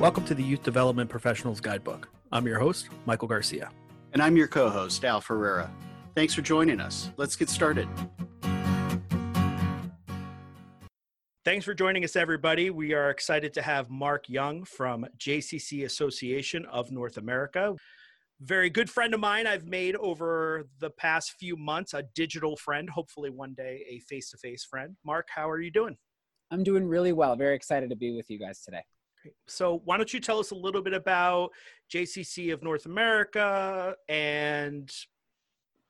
Welcome to the Youth Development Professionals Guidebook. I'm your host, Michael Garcia. And I'm your co-host, Al Ferreira. Thanks for joining us. Let's get started. Thanks for joining us, everybody. We are excited to have Mark Young from JCC Association of North America. Very good friend of mine I've made over the past few months, a digital friend, hopefully one day a face-to-face friend. Mark, how are you doing? I'm doing really well. Very excited to be with you guys today. Great. So why don't you tell us a little bit about JCC of North America and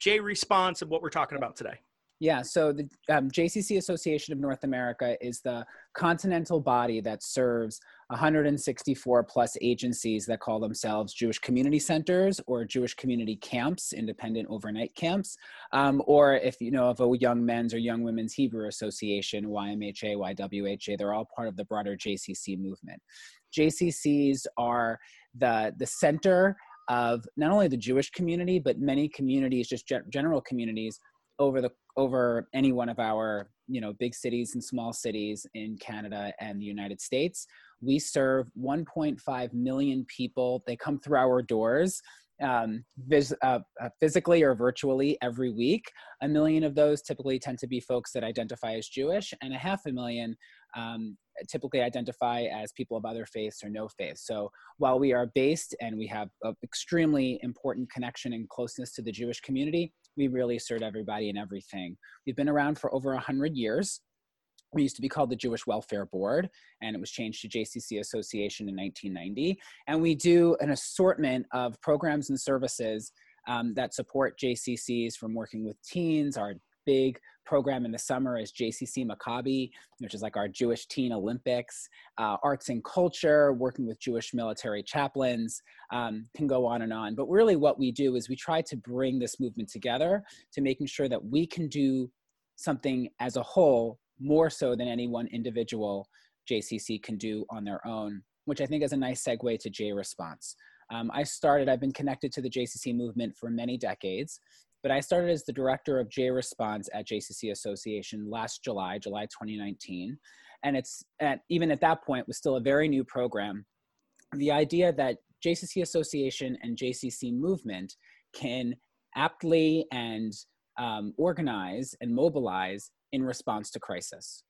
J-Response and what we're talking about today? Yeah, so the JCC Association of North America is the continental body that serves 164 plus agencies that call themselves Jewish community centers or Jewish community camps, independent overnight camps, or if you know of a Young Men's or Young Women's Hebrew Association, YMHA, YWHA, they're all part of the broader JCC movement. JCCs are the center of not only the Jewish community, but many communities, just general communities, over any one of our, big cities and small cities in Canada and the United States. We serve 1.5 million people. They come through our doors physically or virtually every week. 1 million of those typically tend to be folks that identify as Jewish, and 500,000 typically identify as people of other faiths or no faith. So while we are based and we have an extremely important connection and closeness to the Jewish community, we really serve everybody and everything. We've been around for over 100 years. We used to be called the Jewish Welfare Board, and it was changed to JCC Association in 1990. And we do an assortment of programs and services that support JCCs, from working with teens. Our big program in the summer is JCC Maccabi, which is like our Jewish Teen Olympics, arts and culture, working with Jewish military chaplains, can go on and on. But really what we do is we try to bring this movement together to making sure that we can do something as a whole more so than any one individual JCC can do on their own, which I think is a nice segue to J-Response. I've been connected to the JCC movement for many decades, but I started as the director of J-Response at JCC Association last July 2019. And even at that point, was still a very new program. The idea that JCC Association and JCC movement can aptly and organize and mobilize in response to crisis.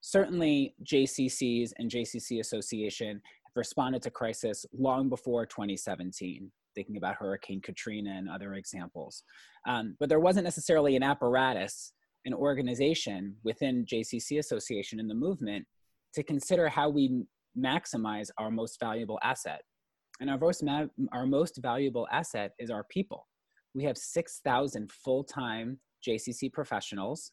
Certainly, JCCs and JCC Association have responded to crisis long before 2017. Thinking about Hurricane Katrina and other examples. But there wasn't necessarily an apparatus, an organization within JCC Association and the movement to consider how we maximize our most valuable asset. And our most valuable asset is our people. We have 6,000 full-time JCC professionals,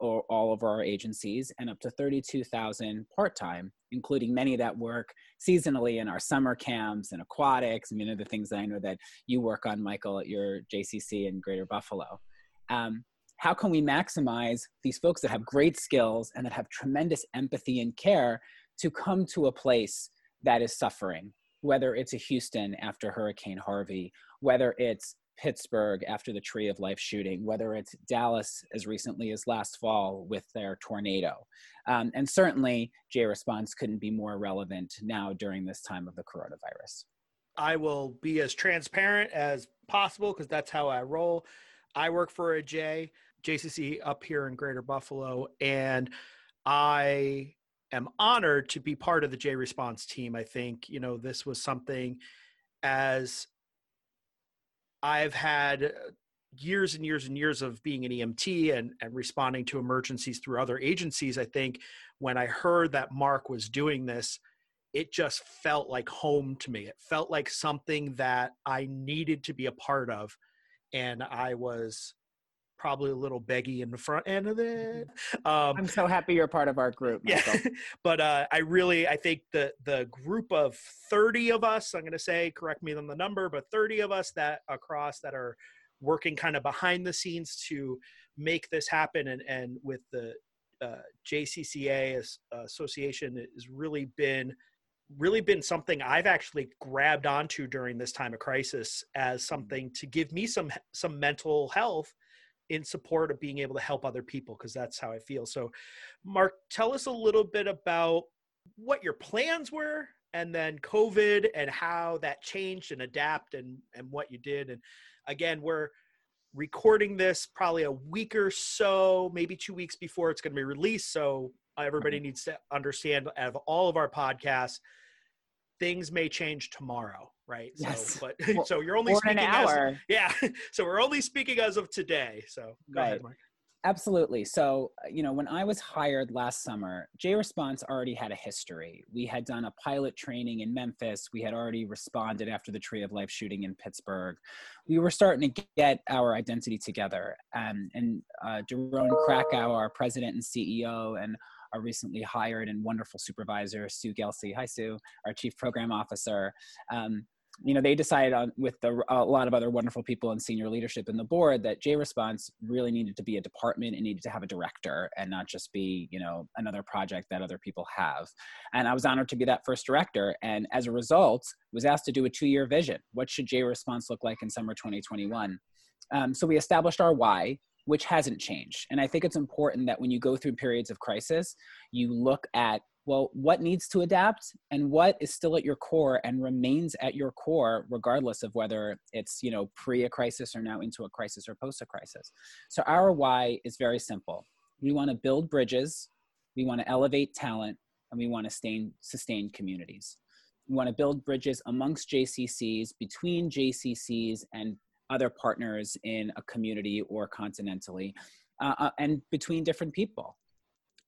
or all of our agencies, and up to 32,000 part-time, including many that work seasonally in our summer camps and aquatics. The things that I know that you work on, Michael, at your JCC in Greater Buffalo. How can we maximize these folks that have great skills and that have tremendous empathy and care to come to a place that is suffering, whether it's a Houston after Hurricane Harvey, whether it's Pittsburgh after the Tree of Life shooting, whether it's Dallas as recently as last fall with their tornado. And certainly J-Response couldn't be more relevant now during this time of the coronavirus. I will be as transparent as possible because that's how I roll. I work for a JCC up here in Greater Buffalo, and I am honored to be part of the J-Response team. I think, this was something as I've had years and years and years of being an EMT and responding to emergencies through other agencies. I think when I heard that Mark was doing this, it just felt like home to me. It felt like something that I needed to be a part of. And I was probably a little beggy in the front end of it. I'm so happy you're part of our group, Michael. Yeah. But I think the group of 30 of us, I'm going to say, correct me on the number, but 30 of us that are working kind of behind the scenes to make this happen. And with the JCCA association, it has really been something I've actually grabbed onto during this time of crisis as something to give me some mental health in support of being able to help other people, because that's how I feel. So Mark, tell us a little bit about what your plans were and then COVID and how that changed and adapt and what you did. And again, we're recording this probably a week or so, maybe 2 weeks before it's going to be released. So everybody needs to understand, out of all of our podcasts, things may change tomorrow, right? Yes. So, but well, so you're only speaking an hour. So we're only speaking as of today. So go ahead, Mark. Absolutely. So, you know, when I was hired last summer, J-Response already had a history. We had done a pilot training in Memphis. We had already responded after the Tree of Life shooting in Pittsburgh. We were starting to get our identity together. And Jerome Krakow, our president and CEO, and our recently hired and wonderful supervisor, Sue Gelsey. Hi, Sue, our chief program officer. You know, they decided on, with a lot of other wonderful people in senior leadership in the board, that J-Response really needed to be a department and needed to have a director and not just be, you know, another project that other people have. And I was honored to be that first director. And as a result, was asked to do a 2-year vision. What should J-Response look like in summer 2021? So we established our why, which hasn't changed. And I think it's important that when you go through periods of crisis, you look at, well, what needs to adapt and what is still at your core and remains at your core, regardless of whether it's, you know, pre a crisis or now into a crisis or post a crisis. So our why is very simple. We want to build bridges, we want to elevate talent, and we want to sustain communities. We want to build bridges amongst JCCs, between JCCs and other partners in a community or continentally, and between different people.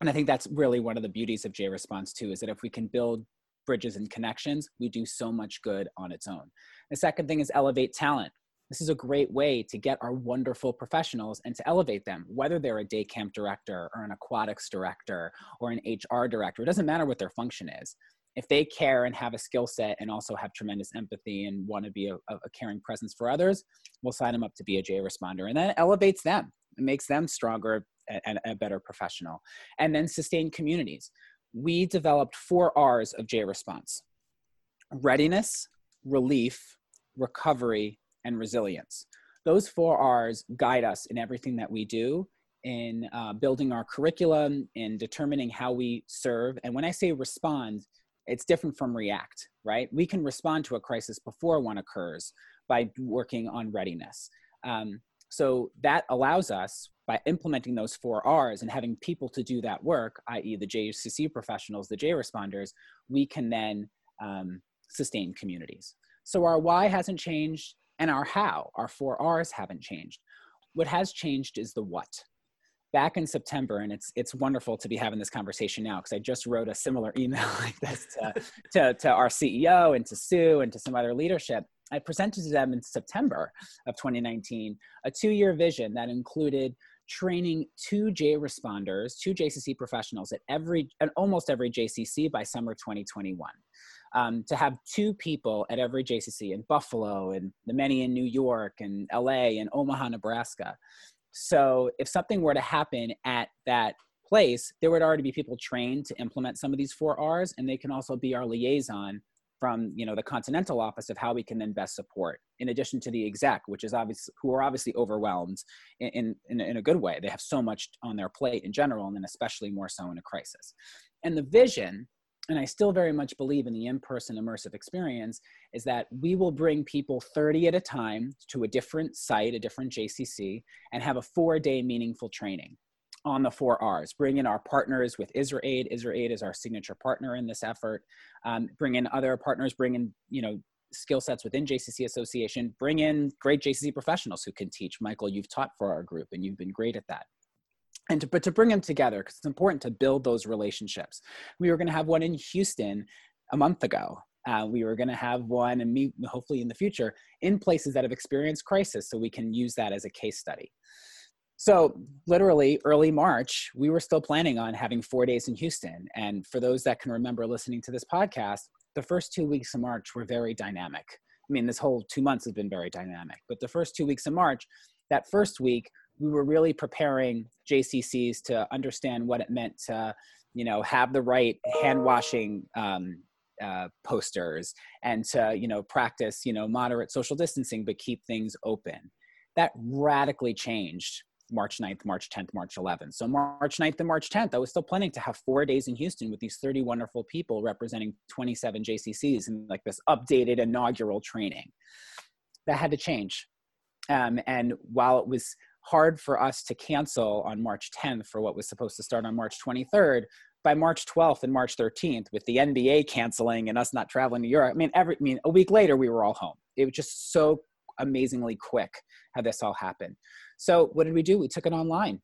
And I think that's really one of the beauties of J-Response too, is that if we can build bridges and connections, we do so much good on its own. The second thing is elevate talent. This is a great way to get our wonderful professionals and to elevate them, whether they're a day camp director or an aquatics director or an HR director. It doesn't matter what their function is. If they care and have a skill set and also have tremendous empathy and want to be a caring presence for others, we'll sign them up to be a J-Responder. And that elevates them. It makes them stronger and a better professional. And then sustain communities. We developed 4 R's of J-Response: readiness, relief, recovery, and resilience. Those 4 R's guide us in everything that we do, in building our curriculum, in determining how we serve. And when I say respond, it's different from react, right? We can respond to a crisis before one occurs by working on readiness. So that allows us, by implementing those 4 R's and having people to do that work, i.e. the JCC professionals, the J-Responders, we can then sustain communities. So our why hasn't changed, and our how, our 4 R's haven't changed. What has changed is the what. Back in September, and it's wonderful to be having this conversation now, because I just wrote a similar email like this to our CEO and to Sue and to some other leadership. I presented to them in September of 2019 a 2-year vision that included training 2 JCC professionals at almost every JCC by summer 2021. To have 2 people at every JCC in Buffalo and the many in New York and LA and Omaha, Nebraska. So if something were to happen at that place, there would already be people trained to implement some of these 4 R's, and they can also be our liaison from, you know, the continental office of how we can then best support, in addition to the exec, which is who are obviously overwhelmed in a good way. They have so much on their plate in general, and then especially more so in a crisis. And the vision, and I still very much believe in the in-person immersive experience, is that we will bring people 30 at a time to a different site, a different JCC, and have a 4-day meaningful training on the 4 R's. Bring in our partners with IsraAid. IsraAid is our signature partner in this effort. Bring in other partners, bring in, you know, skill sets within JCC Association, bring in great JCC professionals who can teach. Michael, you've taught for our group and you've been great at that. But to bring them together, because it's important to build those relationships. We were going to have one in Houston a month ago. We were going to have one, and hopefully in the future, in places that have experienced crisis, so we can use that as a case study. So literally early March, we were still planning on having 4 days in Houston. And for those that can remember listening to this podcast, the first 2 weeks of March were very dynamic. I mean, this whole 2 months has been very dynamic. But the first 2 weeks of March, that first week, we were really preparing JCCs to understand what it meant to, you know, have the right hand washing posters and to, you know, practice, you know, moderate social distancing, but keep things open. That radically changed March 9th, March 10th, March 11th. So March 9th and March 10th, I was still planning to have 4 days in Houston with these 30 wonderful people representing 27 JCCs in like this updated inaugural training. That had to change. And while it was hard for us to cancel on March 10th for what was supposed to start on March 23rd, by March 12th and March 13th, with the NBA canceling and us not traveling to Europe, a week later, we were all home. It was just so amazingly quick how this all happened. So what did we do? We took it online,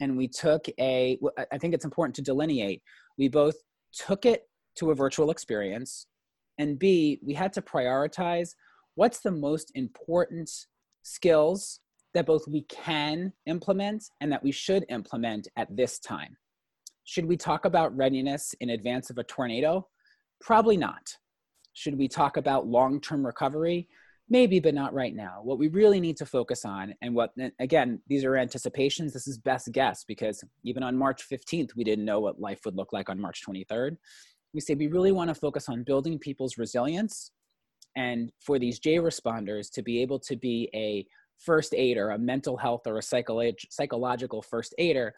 and we took I think it's important to delineate. We both took it to a virtual experience, and B, we had to prioritize what's the most important skills that both we can implement and that we should implement at this time. Should we talk about readiness in advance of a tornado? Probably not. Should we talk about long-term recovery? Maybe, but not right now. What we really need to focus on, and again, these are anticipations. This is best guess, because even on March 15th, we didn't know what life would look like on March 23rd. We say we really want to focus on building people's resilience, and for these J-responders to be able to be a first aider, a mental health or a psychological first aider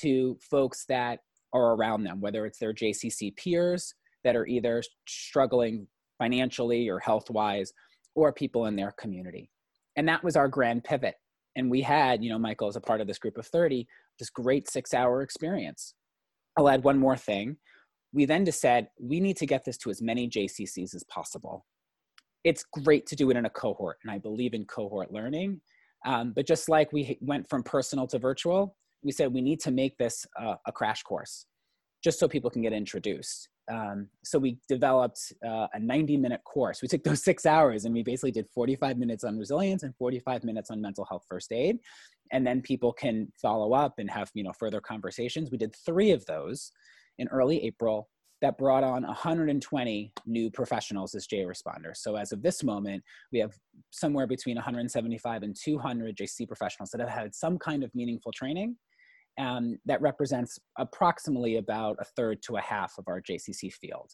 to folks that are around them, whether it's their JCC peers that are either struggling financially or health-wise, or people in their community. And that was our grand pivot. And we had, Michael is a part of this group of 30, this great 6-hour experience. I'll add one more thing. We then just said, we need to get this to as many JCCs as possible. It's great to do it in a cohort, and I believe in cohort learning. But just like we went from personal to virtual, we said we need to make this a crash course just so people can get introduced. So we developed a 90-minute course. We took those 6 hours and we basically did 45 minutes on resilience and 45 minutes on mental health first aid. And then people can follow up and have further conversations. We did 3 of those in early April that brought on 120 new professionals as J-responders. So as of this moment, we have somewhere between 175 and 200 JCC professionals that have had some kind of meaningful training. That represents approximately about 1/3 to 1/2 of our JCC field.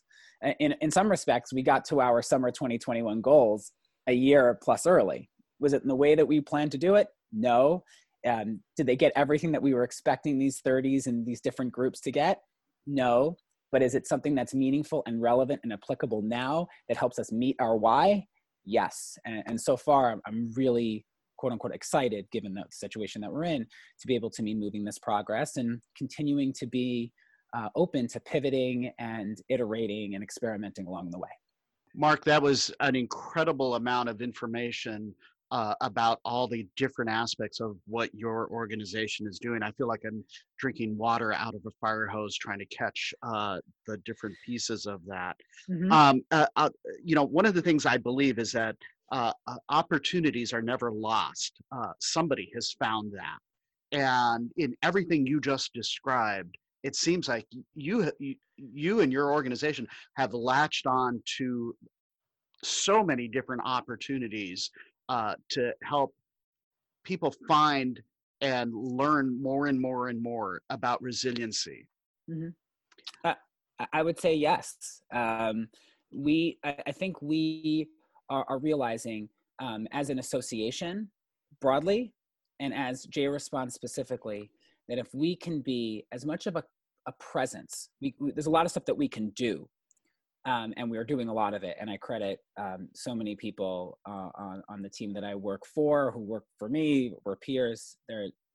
In some respects, we got to our summer 2021 goals a year plus early. Was it in the way that we planned to do it? No. Did they get everything that we were expecting these 30s and these different groups to get? No. But is it something that's meaningful and relevant and applicable now that helps us meet our why? Yes. And so far, I'm really quote unquote excited, given the situation that we're in, to be able to be moving this progress and continuing to be open to pivoting and iterating and experimenting along the way. Mark, that was an incredible amount of information about all the different aspects of what your organization is doing. I feel like I'm drinking water out of a fire hose trying to catch the different pieces of that. Mm-hmm. One of the things I believe is that opportunities are never lost. Somebody has found that. And in everything you just described, it seems like you and your organization have latched on to so many different opportunities to help people find and learn more and more and more about resiliency. Mm-hmm. I would say yes. I think we are realizing as an association broadly, and as J-Response specifically, that if we can be as much of a presence, there's a lot of stuff that we can do, and we are doing a lot of it. And I credit so many people on the team that I work for, who work for me, we're peers.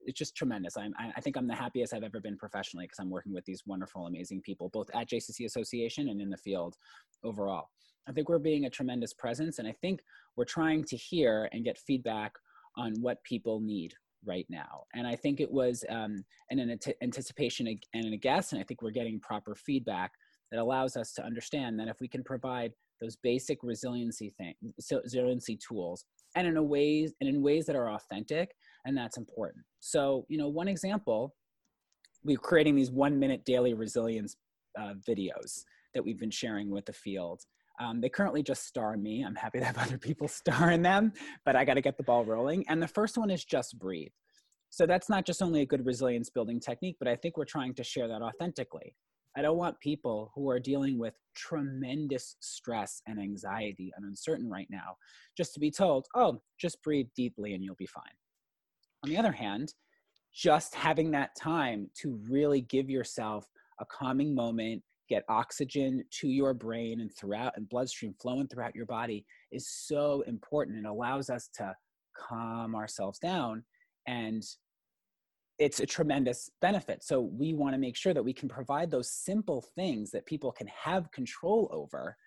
It's just tremendous. I think I'm the happiest I've ever been professionally, because I'm working with these wonderful, amazing people, both at JCC Association and in the field overall. I think we're being a tremendous presence, and I think we're trying to hear and get feedback on what people need right now. And I think it was an anticipation and a guess, and I think we're getting proper feedback that allows us to understand that if we can provide those basic resiliency tools, and in ways that are authentic, and that's important. So, one example, we're creating these 1-minute daily resilience videos that we've been sharing with the field. They currently just star me. I'm happy to have other people star in them, but I got to get the ball rolling. And the first one is just breathe. So that's not just only a good resilience building technique, but I think we're trying to share that authentically. I don't want people who are dealing with tremendous stress and anxiety and uncertain right now just to be told, oh, just breathe deeply and you'll be fine. On the other hand, just having that time to really give yourself a calming moment, get oxygen to your brain and throughout, and bloodstream flowing throughout your body is so important. It allows us to calm ourselves down, and it's a tremendous benefit. So we want to make sure that we can provide those simple things that people can have control over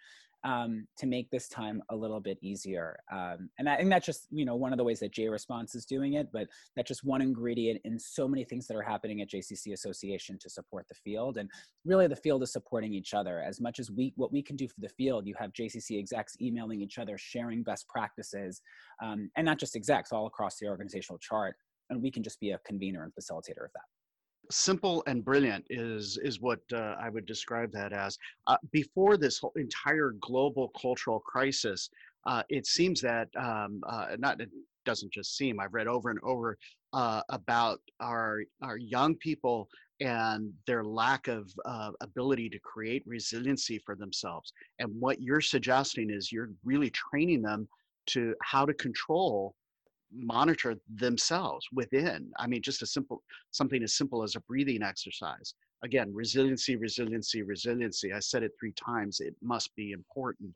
to make this time a little bit easier. And I think that's just, you know, one of the ways that J-Response is doing it, but that's just one ingredient in so many things that are happening at JCC Association to support the field. And really the field is supporting each other. As much as what we can do for the field, you have JCC execs emailing each other, sharing best practices, and not just execs, all across the organizational chart. And we can just be a convener and facilitator of that. Simple and brilliant is what I would describe that as. Before this whole entire global cultural crisis, it seems that, it doesn't just seem, I've read over and over about our young people and their lack of ability to create resiliency for themselves. And what you're suggesting is you're really training them to how to monitor themselves within. I mean, just something as simple as a breathing exercise. Again, resiliency, resiliency, resiliency. I said it 3 times. It must be important.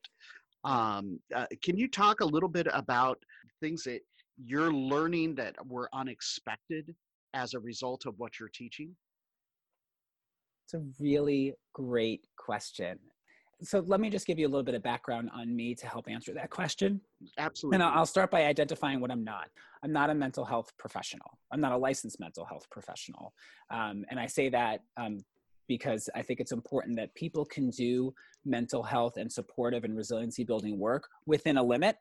Can you talk a little bit about things that you're learning that were unexpected as a result of what you're teaching? It's a really great question. So let me just give you a little bit of background on me to help answer that question. Absolutely. And I'll start by identifying what I'm not. I'm not a mental health professional. I'm not a licensed mental health professional. And I say that because I think it's important that people can do mental health and supportive and resiliency building work within a limit,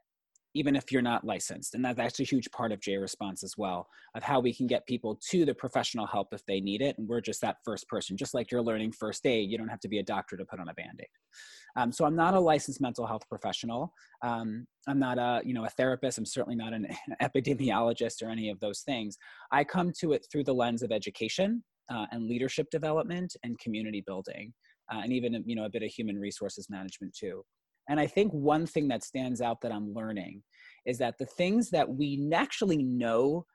even if you're not licensed. And that's actually a huge part of J-Response as well, of how we can get people to the professional help if they need it. And we're just that first person. Just like you're learning first aid, you don't have to be a doctor to put on a Band-Aid. So I'm not a licensed mental health professional. I'm not a therapist. I'm certainly not an epidemiologist or any of those things. I come to it through the lens of education and leadership development and community building, and even, a bit of human resources management too. And I think one thing that stands out that I'm learning is that the things that we actually know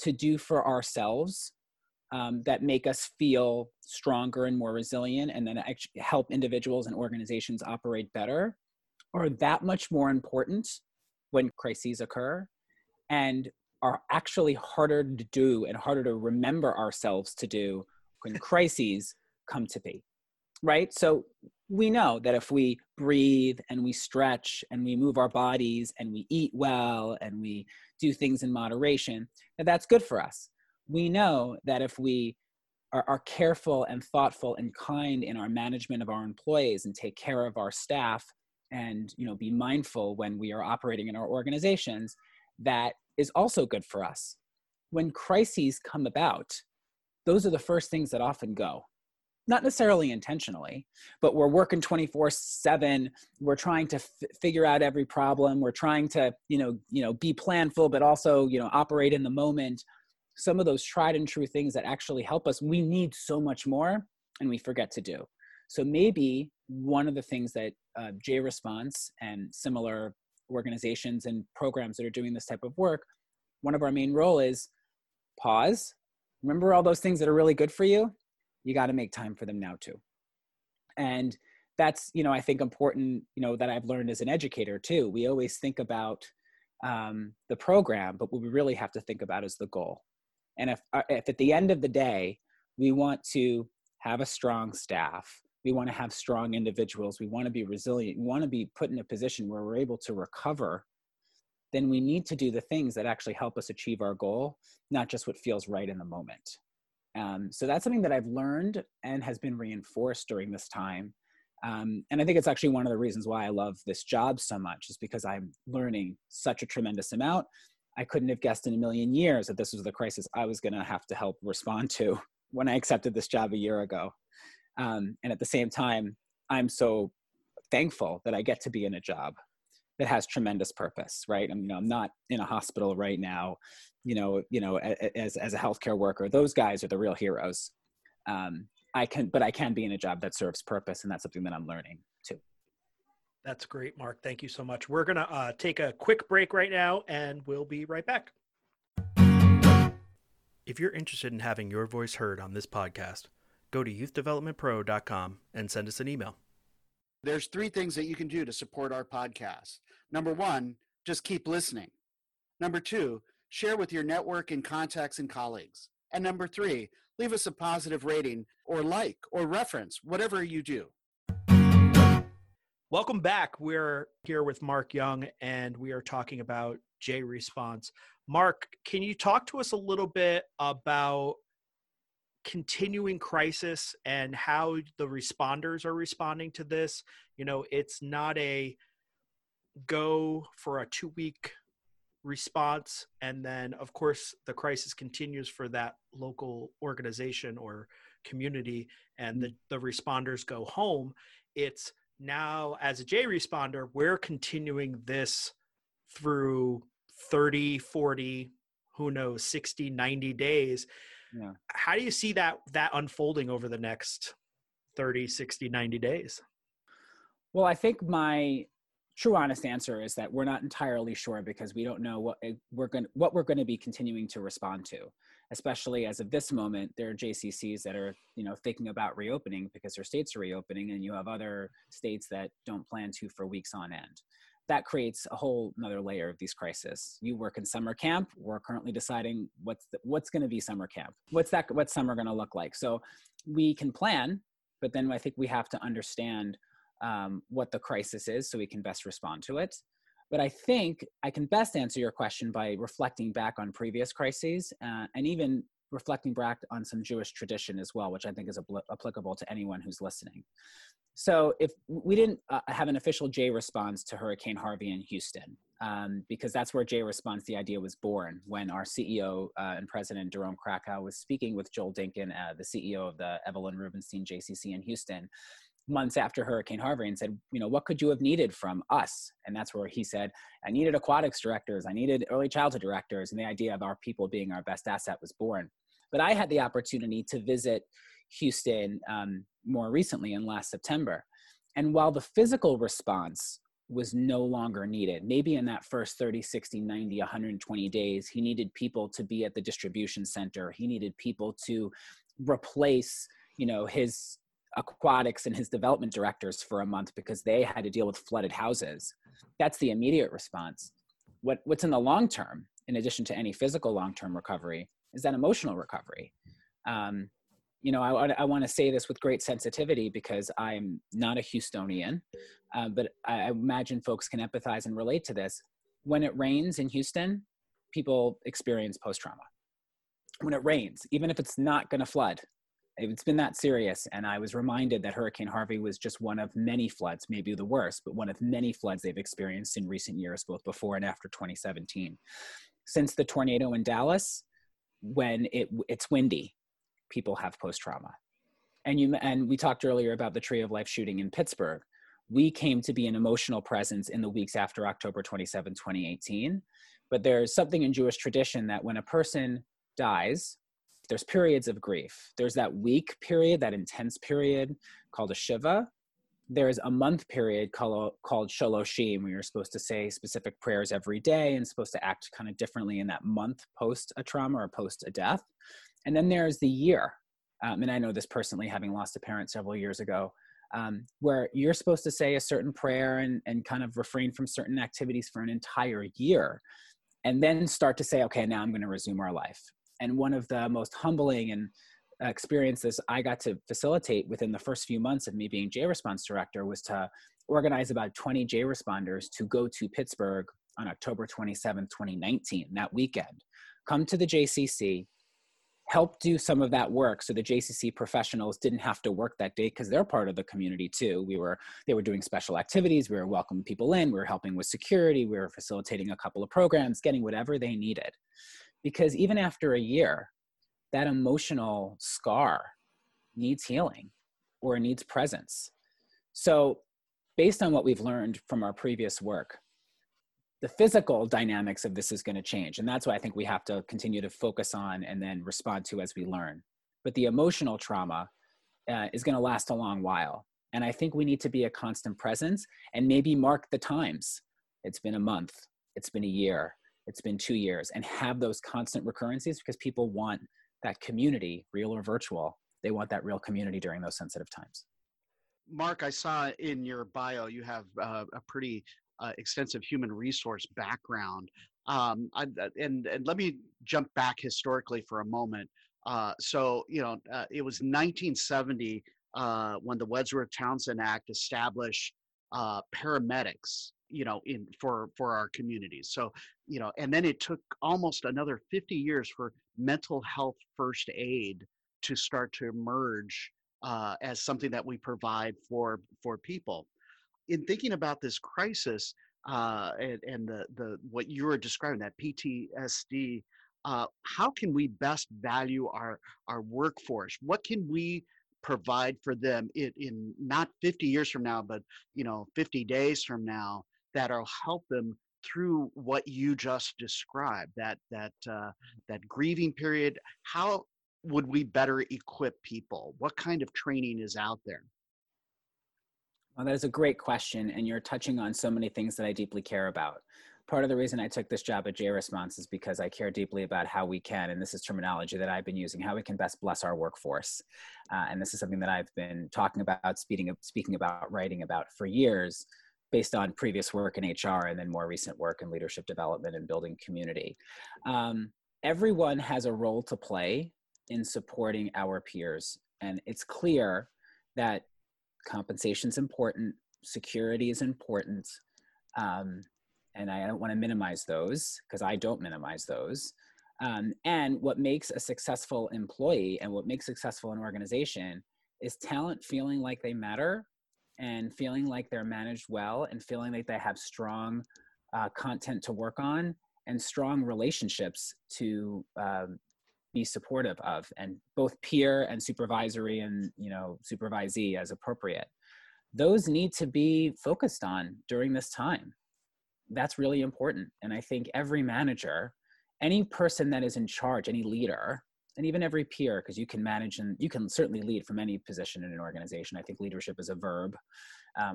to do for ourselves that make us feel stronger and more resilient and then actually help individuals and organizations operate better are that much more important when crises occur and are actually harder to do and harder to remember ourselves to do when crises come to be, right? So we know that if we breathe and we stretch and we move our bodies and we eat well and we do things in moderation, that that's good for us. We know that if we are careful and thoughtful and kind in our management of our employees and take care of our staff and, be mindful when we are operating in our organizations, that is also good for us. When crises come about, those are the first things that often go. Not necessarily intentionally, but we're working 24/7. We're trying to figure out every problem. We're trying to, be planful, but also, operate in the moment. Some of those tried and true things that actually help us, we need so much more and we forget to do. So maybe one of the things that J-Response and similar organizations and programs that are doing this type of work, one of our main role is pause. Remember all those things that are really good for you? You got to make time for them now too. And that's, I think important, that I've learned as an educator too. We always think about the program, but what we really have to think about is the goal. And if at the end of the day, we want to have a strong staff, we want to have strong individuals, we want to be resilient, we want to be put in a position where we're able to recover, then we need to do the things that actually help us achieve our goal, not just what feels right in the moment. So that's something that I've learned and has been reinforced during this time. And I think it's actually one of the reasons why I love this job so much is because I'm learning such a tremendous amount. I couldn't have guessed in a million years that this was the crisis I was going to have to help respond to when I accepted this job a year ago. And at the same time, I'm so thankful that I get to be in a job that has tremendous purpose, right? I'm not in a hospital right now, as a healthcare worker. Those guys are the real heroes. I can be in a job that serves purpose, and that's something that I'm learning too. That's great, Mark. Thank you so much. We're gonna take a quick break right now, and we'll be right back. If you're interested in having your voice heard on this podcast, go to youthdevelopmentpro.com and send us an email. There's three things that you can do to support our podcast. Number one, just keep listening. Number two, share with your network and contacts and colleagues. And number three, leave us a positive rating or like or reference, whatever you do. Welcome back. We're here with Mark Young, and we are talking about J-Response. Mark, can you talk to us a little bit about continuing crisis and how the responders are responding to this? You know, it's not a go for a 2-week response, and then, of course, the crisis continues for that local organization or community, and the responders go home. It's now, as a J responder, we're continuing this through 30, 40, who knows, 60, 90 days. Yeah. How do you see that unfolding over the next 30, 60, 90 days? Well, I think my true honest answer is that we're not entirely sure, because we don't know what we're going to be continuing to respond to. Especially as of this moment, there are JCCs that are, you know, thinking about reopening because their states are reopening, and you have other states that don't plan to for weeks on end. That creates a whole another layer of these crises. You work in summer camp. We're currently deciding what's going to be summer camp. What's summer going to look like? So we can plan, but then I think we have to understand what the crisis is so we can best respond to it. But I think I can best answer your question by reflecting back on previous crises and even reflecting back on some Jewish tradition as well, which I think is applicable to anyone who's listening. So if we didn't have an official J-Response to Hurricane Harvey in Houston, because that's where J-Response, the idea, was born, when our CEO and president, Jerome Krakow, was speaking with Joel Dinkin, the CEO of the Evelyn Rubenstein JCC in Houston, months after Hurricane Harvey, and said, you know, what could you have needed from us? And that's where he said, I needed aquatics directors, I needed early childhood directors, and the idea of our people being our best asset was born. But I had the opportunity to visit Houston more recently in last September. And while the physical response was no longer needed, maybe in that first 30, 60, 90, 120 days, he needed people to be at the distribution center. He needed people to replace, you know, his aquatics and his development directors for a month because they had to deal with flooded houses. That's the immediate response. What's in the long term, in addition to any physical long-term recovery, is that emotional recovery. You know, I want to say this with great sensitivity because I'm not a Houstonian, but I imagine folks can empathize and relate to this. When it rains in Houston, people experience post-trauma. When it rains, even if it's not going to flood, it's been that serious. And I was reminded that Hurricane Harvey was just one of many floods, maybe the worst, but one of many floods they've experienced in recent years, both before and after 2017. Since the tornado in Dallas, when it's windy, people have post-trauma. And we talked earlier about the Tree of Life shooting in Pittsburgh. We came to be an emotional presence in the weeks after October 27, 2018. But there's something in Jewish tradition that when a person dies, there's periods of grief. There's that week period, that intense period called a shiva. There's a month period called shaloshim, where you're supposed to say specific prayers every day and supposed to act kind of differently in that month post a trauma or post a death. And then there's the year. And I know this personally, having lost a parent several years ago, where you're supposed to say a certain prayer and kind of refrain from certain activities for an entire year, and then start to say, okay, now I'm going to resume our life. And one of the most humbling and experiences I got to facilitate within the first few months of me being J-Response director was to organize about 20 J-Responders to go to Pittsburgh on October 27, 2019, that weekend, come to the JCC, help do some of that work so the JCC professionals didn't have to work that day because they're part of the community too. They were doing special activities, we were welcoming people in, we were helping with security, we were facilitating a couple of programs, getting whatever they needed. Because even after a year, that emotional scar needs healing or needs presence. So based on what we've learned from our previous work, the physical dynamics of this is going to change. And that's what I think we have to continue to focus on and then respond to as we learn. But the emotional trauma is going to last a long while. And I think we need to be a constant presence and maybe mark the times. It's been a month. It's been a year. it's been 2 years, and have those constant recurrences, because people want that community, real or virtual. They want that real community during those sensitive times. Mark, I saw in your bio, you have a pretty extensive human resource background. And let me jump back historically for a moment. So it was 1970 when the Wadsworth-Townsend Act established paramedics, for our communities. So, and then it took almost another 50 years for mental health first aid to start to emerge as something that we provide for people. In thinking about this crisis and what you were describing, that PTSD, how can we best value our workforce? What can we provide for them in not 50 years from now, but 50 days from now, that'll help them through what you just described, that grieving period? How would we better equip people? What kind of training is out there? Well, that is a great question, and you're touching on so many things that I deeply care about. Part of the reason I took this job at J-Response is because I care deeply about how we can, and this is terminology that I've been using, how we can best bless our workforce. And this is something that I've been talking about, speaking about, writing about for years, based on previous work in HR and then more recent work in leadership development and building community. Everyone has a role to play in supporting our peers. And it's clear that compensation is important, security is important, and I don't want to minimize those, because I don't minimize those. And what makes a successful employee and what makes successful an organization is talent feeling like they matter, and feeling like they're managed well, and feeling like they have strong content to work on, and strong relationships to be supportive of, and both peer and supervisory and supervisee as appropriate. Those need to be focused on during this time. That's really important. And I think every manager, any person that is in charge, any leader, and even every peer, because you can manage and you can certainly lead from any position in an organization. I think leadership is a verb.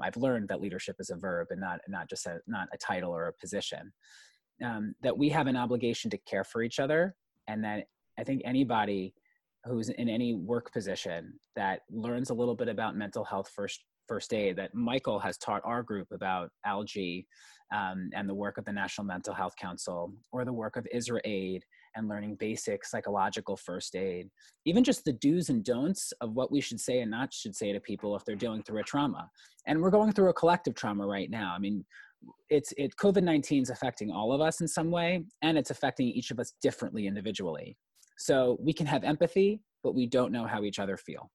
I've learned that leadership is a verb and not just a title or a position. That we have an obligation to care for each other, and that I think anybody who's in any work position that learns a little bit about mental health first aid, that Michael has taught our group about ALGEE and the work of the National Mental Health Council, or the work of IsraAid and learning basic psychological first aid, even just the do's and don'ts of what we should say and not should say to people if they're dealing through a trauma. And we're going through a collective trauma right now. I mean, COVID-19 is affecting all of us in some way, and it's affecting each of us differently individually. So we can have empathy, but we don't know how each other feel.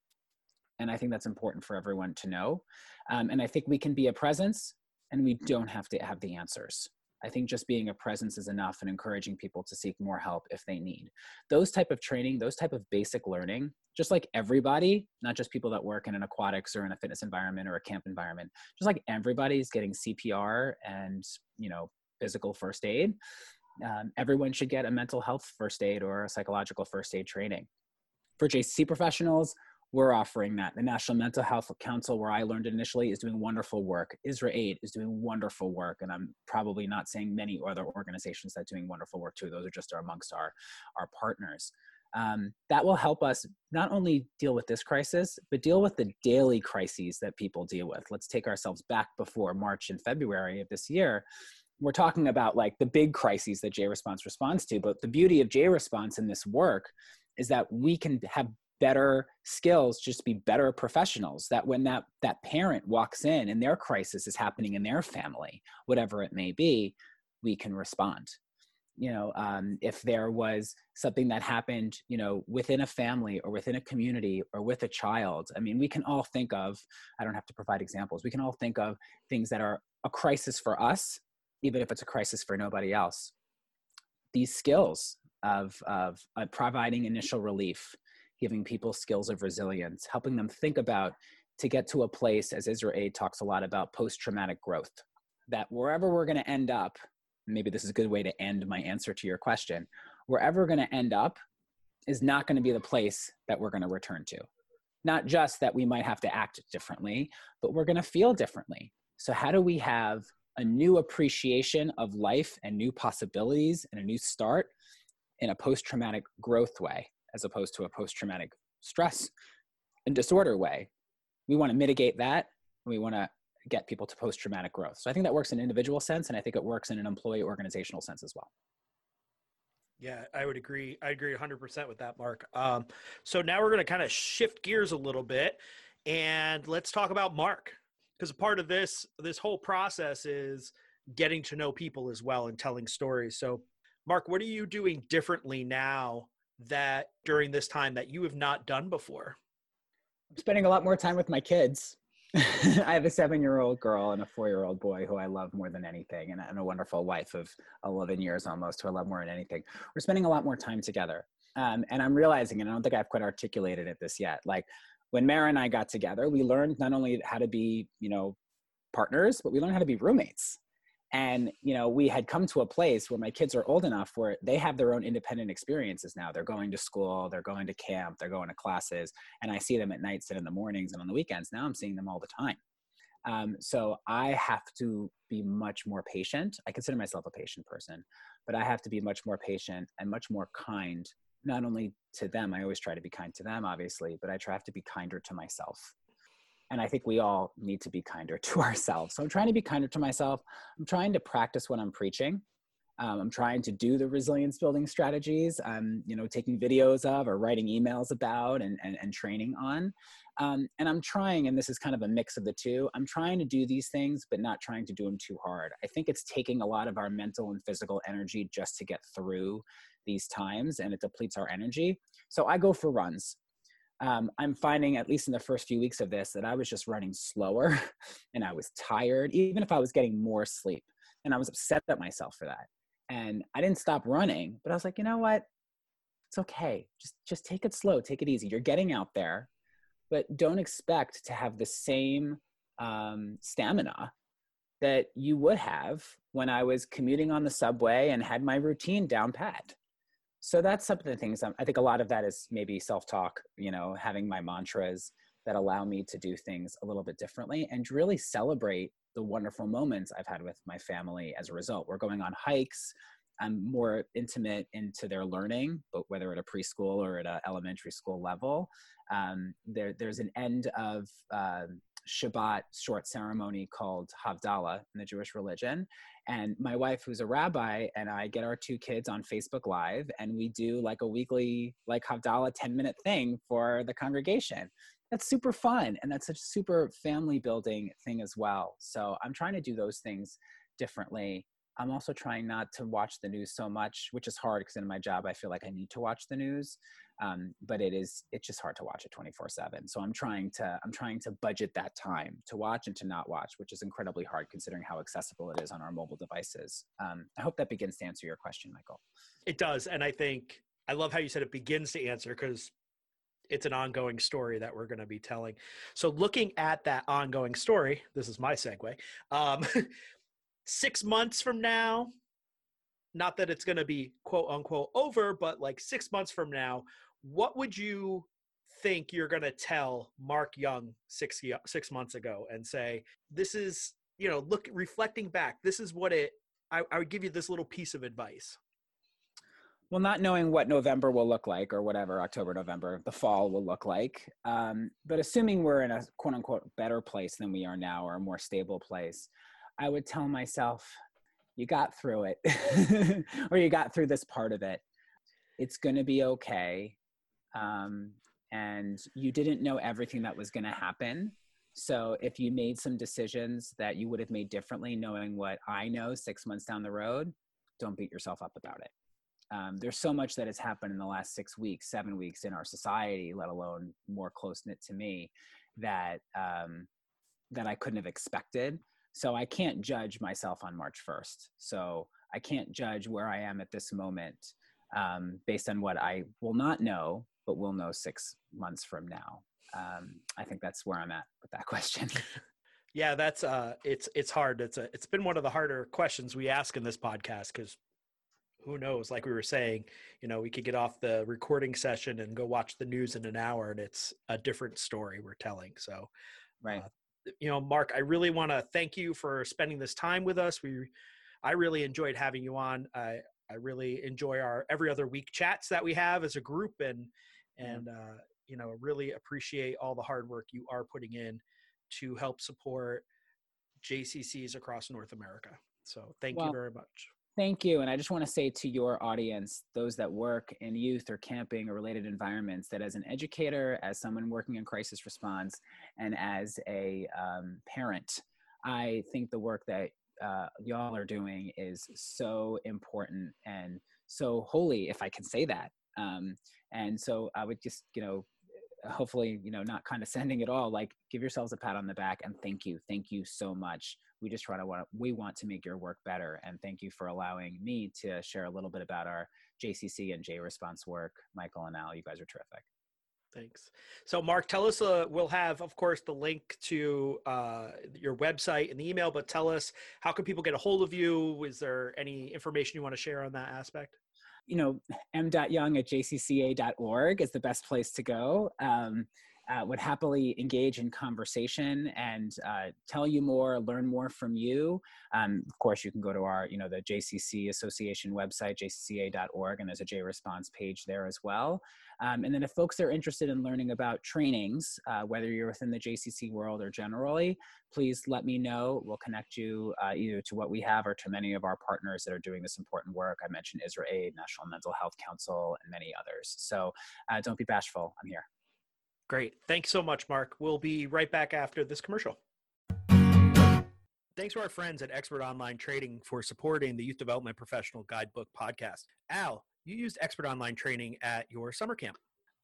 And I think that's important for everyone to know. And I think we can be a presence, and we don't have to have the answers. I think just being a presence is enough, and encouraging people to seek more help if they need. Those type of training, those type of basic learning, just like everybody, not just people that work in an aquatics or in a fitness environment or a camp environment, just like everybody's getting CPR and physical first aid, everyone should get a mental health first aid or a psychological first aid training. For JCC professionals, we're offering that. The National Mental Health Council, where I learned it initially, is doing wonderful work. IsraAid is doing wonderful work, and I'm probably not saying many other organizations that are doing wonderful work too. Those are just amongst our partners. That will help us not only deal with this crisis, but deal with the daily crises that people deal with. Let's take ourselves back before March and February of this year. We're talking about like the big crises that J-Response responds to, but the beauty of J-Response in this work is that we can have better skills, just be better professionals, that when that parent walks in and their crisis is happening in their family, whatever it may be, we can respond. If there was something that happened, within a family or within a community or with a child, I mean, we can all think of, I don't have to provide examples, we can all think of things that are a crisis for us, even if it's a crisis for nobody else. These skills of providing initial relief, giving people skills of resilience, helping them think about, to get to a place, as IsraAid talks a lot about, post-traumatic growth, that wherever we're going to end up, maybe this is a good way to end my answer to your question, wherever we're going to end up is not going to be the place that we're going to return to. Not just that we might have to act differently, but we're going to feel differently. So how do we have a new appreciation of life and new possibilities and a new start in a post-traumatic growth way, as opposed to a post-traumatic stress and disorder way. We want to mitigate that, and we want to get people to post-traumatic growth. So I think that works in an individual sense, and I think it works in an employee organizational sense as well. Yeah, I would agree. I agree 100% with that, Mark. So now we're going to kind of shift gears a little bit, and let's talk about Mark, because a part of this whole process is getting to know people as well and telling stories. So Mark, what are you doing differently now that during this time that you have not done before? I'm spending a lot more time with my kids. I have a 7-year-old girl and a 4-year-old boy who I love more than anything, and a wonderful wife of 11 years almost who I love more than anything. We're spending a lot more time together. And I'm realizing, and I don't think I've quite articulated it this yet, like when Mara and I got together, we learned not only how to be, partners, but we learned how to be roommates. And, we had come to a place where my kids are old enough where they have their own independent experiences now. They're going to school, they're going to camp, they're going to classes. And I see them at nights and in the mornings and on the weekends. Now I'm seeing them all the time. So I have to be much more patient. I consider myself a patient person, but I have to be much more patient and much more kind, not only to them. I always try to be kind to them, obviously, but I try to be kinder to myself. And I think we all need to be kinder to ourselves. So I'm trying to be kinder to myself. I'm trying to practice what I'm preaching. I'm trying to do the resilience building strategies I'm, taking videos of or writing emails about and training on. And I'm trying, and this is kind of a mix of the two, I'm trying to do these things, but not trying to do them too hard. I think it's taking a lot of our mental and physical energy just to get through these times, and it depletes our energy. So I go for runs. I'm finding, at least in the first few weeks of this, that I was just running slower and I was tired, even if I was getting more sleep. And I was upset at myself for that. And I didn't stop running, but I was like, you know what? It's okay. Just take it slow. Take it easy. You're getting out there, but don't expect to have the same stamina that you would have when I was commuting on the subway and had my routine down pat. So that's some of the things. I think a lot of that is maybe self-talk, having my mantras that allow me to do things a little bit differently and really celebrate the wonderful moments I've had with my family as a result. We're going on hikes. I'm more intimate into their learning, but whether at a preschool or at an elementary school level, there's an end of Shabbat short ceremony called Havdalah in the Jewish religion. And my wife, who's a rabbi, and I get our two kids on Facebook Live, and we do like a weekly, like Havdalah 10-minute thing for the congregation. That's super fun. And that's a super family building thing as well. So I'm trying to do those things differently. I'm also trying not to watch the news so much, which is hard because in my job, I feel like I need to watch the news. But it's just hard to watch it 24/7. So I'm trying to budget that time to watch and to not watch, which is incredibly hard considering how accessible it is on our mobile devices. I hope that begins to answer your question, Michael. It does. And I think, I love how you said it begins to answer, because it's an ongoing story that we're going to be telling. So looking at that ongoing story, this is my segue, 6 months from now, not that it's going to be quote unquote over, but like 6 months from now, what would you think you're going to tell Mark Young six months ago and say, this is, reflecting back, this is what I would give you this little piece of advice? Well, not knowing what November will look like or whatever, October, November, the fall will look like. But assuming we're in a quote unquote better place than we are now, or a more stable place, I would tell myself, you got through it, or you got through this part of it. It's going to be okay. And you didn't know everything that was going to happen. So if you made some decisions that you would have made differently, knowing what I know 6 months down the road, don't beat yourself up about it. There's so much that has happened in the last 6 weeks, 7 weeks in our society, let alone more close-knit to me, that I couldn't have expected. So I can't judge myself on March 1st. So I can't judge where I am at this moment based on what I will not know, but will know 6 months from now. I think that's where I'm at with that question. Yeah, that's it's hard. It's been one of the harder questions we ask in this podcast, because who knows? Like we were saying, we could get off the recording session and go watch the news in an hour, and it's a different story we're telling. So right. you know, Mark, I really want to thank you for spending this time with us. I really enjoyed having you on. I really enjoy our every other week chats that we have as a group, and you know, really appreciate all the hard work you are putting in to help support JCCs across North America. So thank you very much. Thank you. And I just want to say to your audience, those that work in youth or camping or related environments, that as an educator, as someone working in crisis response, and as a parent, I think the work that y'all are doing is so important and so holy, if I can say that. And so I would just, you know, hopefully, you know, not condescending at all, like give yourselves a pat on the back and thank you so much. We just want to make your work better. And thank you for allowing me to share a little bit about our JCC and J-Response work. Michael and Al, you guys are terrific. Thanks. So Mark, tell us, we'll have, of course, the link to your website and the email, but tell us, how can people get a hold of you? Is there any information you want to share on that aspect? You know, m.young@jcca.org is the best place to go. Would happily engage in conversation and tell you more, learn more from you. Of course, you can go to our, you know, the JCC Association website, jcca.org, and there's a J-Response page there as well. And then if folks are interested in learning about trainings, whether you're within the JCC world or generally, please let me know. We'll connect you either to what we have or to many of our partners that are doing this important work. I mentioned IsraAid, National Mental Health Council, and many others. So don't be bashful. I'm here. Great. Thanks so much, Mark. We'll be right back after this commercial. Thanks to our friends at Expert Online Training for supporting the Youth Development Professional Guidebook podcast. Al, you used Expert Online Training at your summer camp.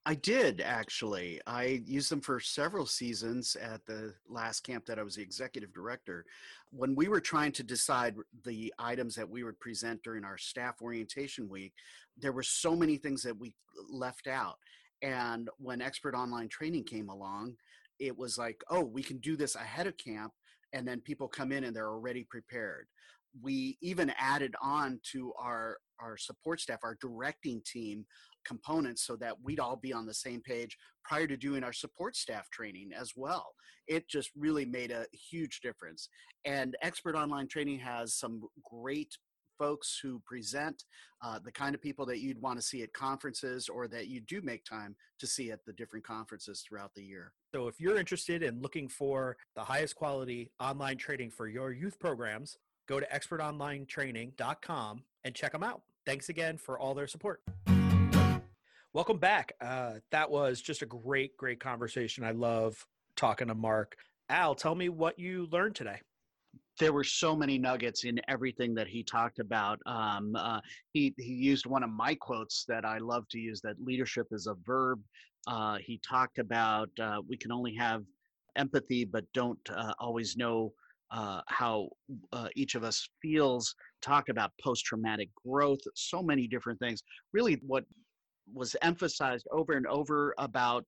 I did, actually. I used them for several seasons at the last camp that I was the executive director. When we were trying to decide the items that we would present during our staff orientation week, there were so many things that we left out. And when Expert Online Training came along, it was like, oh, we can do this ahead of camp, and then people come in and they're already prepared. We even added on to our support staff, our directing team components, so that we'd all be on the same page prior to doing our support staff training as well. It just really made a huge difference. And Expert Online Training has some great folks who present, the kind of people that you'd want to see at conferences, or that you do make time to see at the different conferences throughout the year. So if you're interested in looking for the highest quality online training for your youth programs, go to expertonlinetraining.com and check them out. Thanks again for all their support. Welcome back. That was just a great, great conversation. I love talking to Mark. Al, tell me what you learned today. There were so many nuggets in everything that he talked about. He used one of my quotes that I love to use, that leadership is a verb. He talked about we can only have empathy, but don't always know how each of us feels. Talk about post-traumatic growth, so many different things. Really what was emphasized over and over about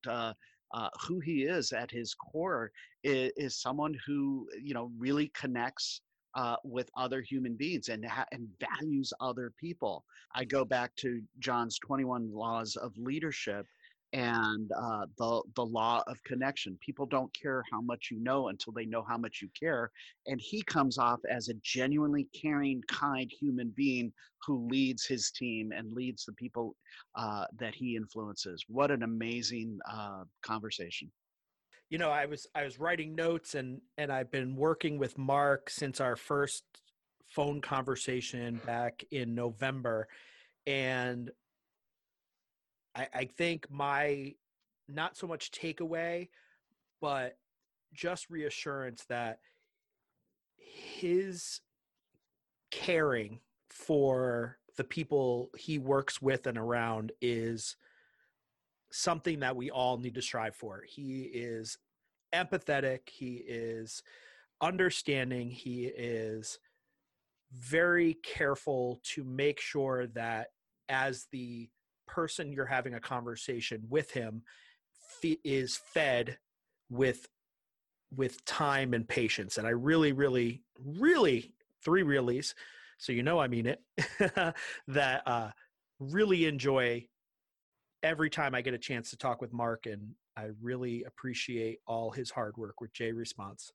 who he is at his core is someone who, you know, really connects with other human beings and values other people. I go back to John's 21 laws of leadership and the law of connection. People don't care how much you know until they know how much you care. And he comes off as a genuinely caring, kind human being who leads his team and leads the people that he influences. What an amazing conversation. You know, I was writing notes and I've been working with Mark since our first phone conversation back in November. And I think my, not so much takeaway, but just reassurance that his caring for the people he works with and around is something that we all need to strive for. He is empathetic. He is understanding. He is very careful to make sure that as the person you're having a conversation with him is fed with time and patience. And I really, really, really, three reallys, so you know I mean it, that really enjoy every time I get a chance to talk with Mark, and I really appreciate all his hard work with J-Response.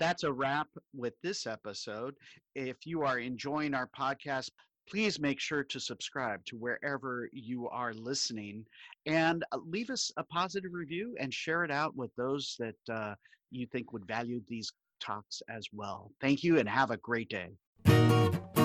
That's a wrap with this episode. If you are enjoying our podcast, please make sure to subscribe to wherever you are listening, and leave us a positive review and share it out with those that you think would value these talks as well. Thank you and have a great day.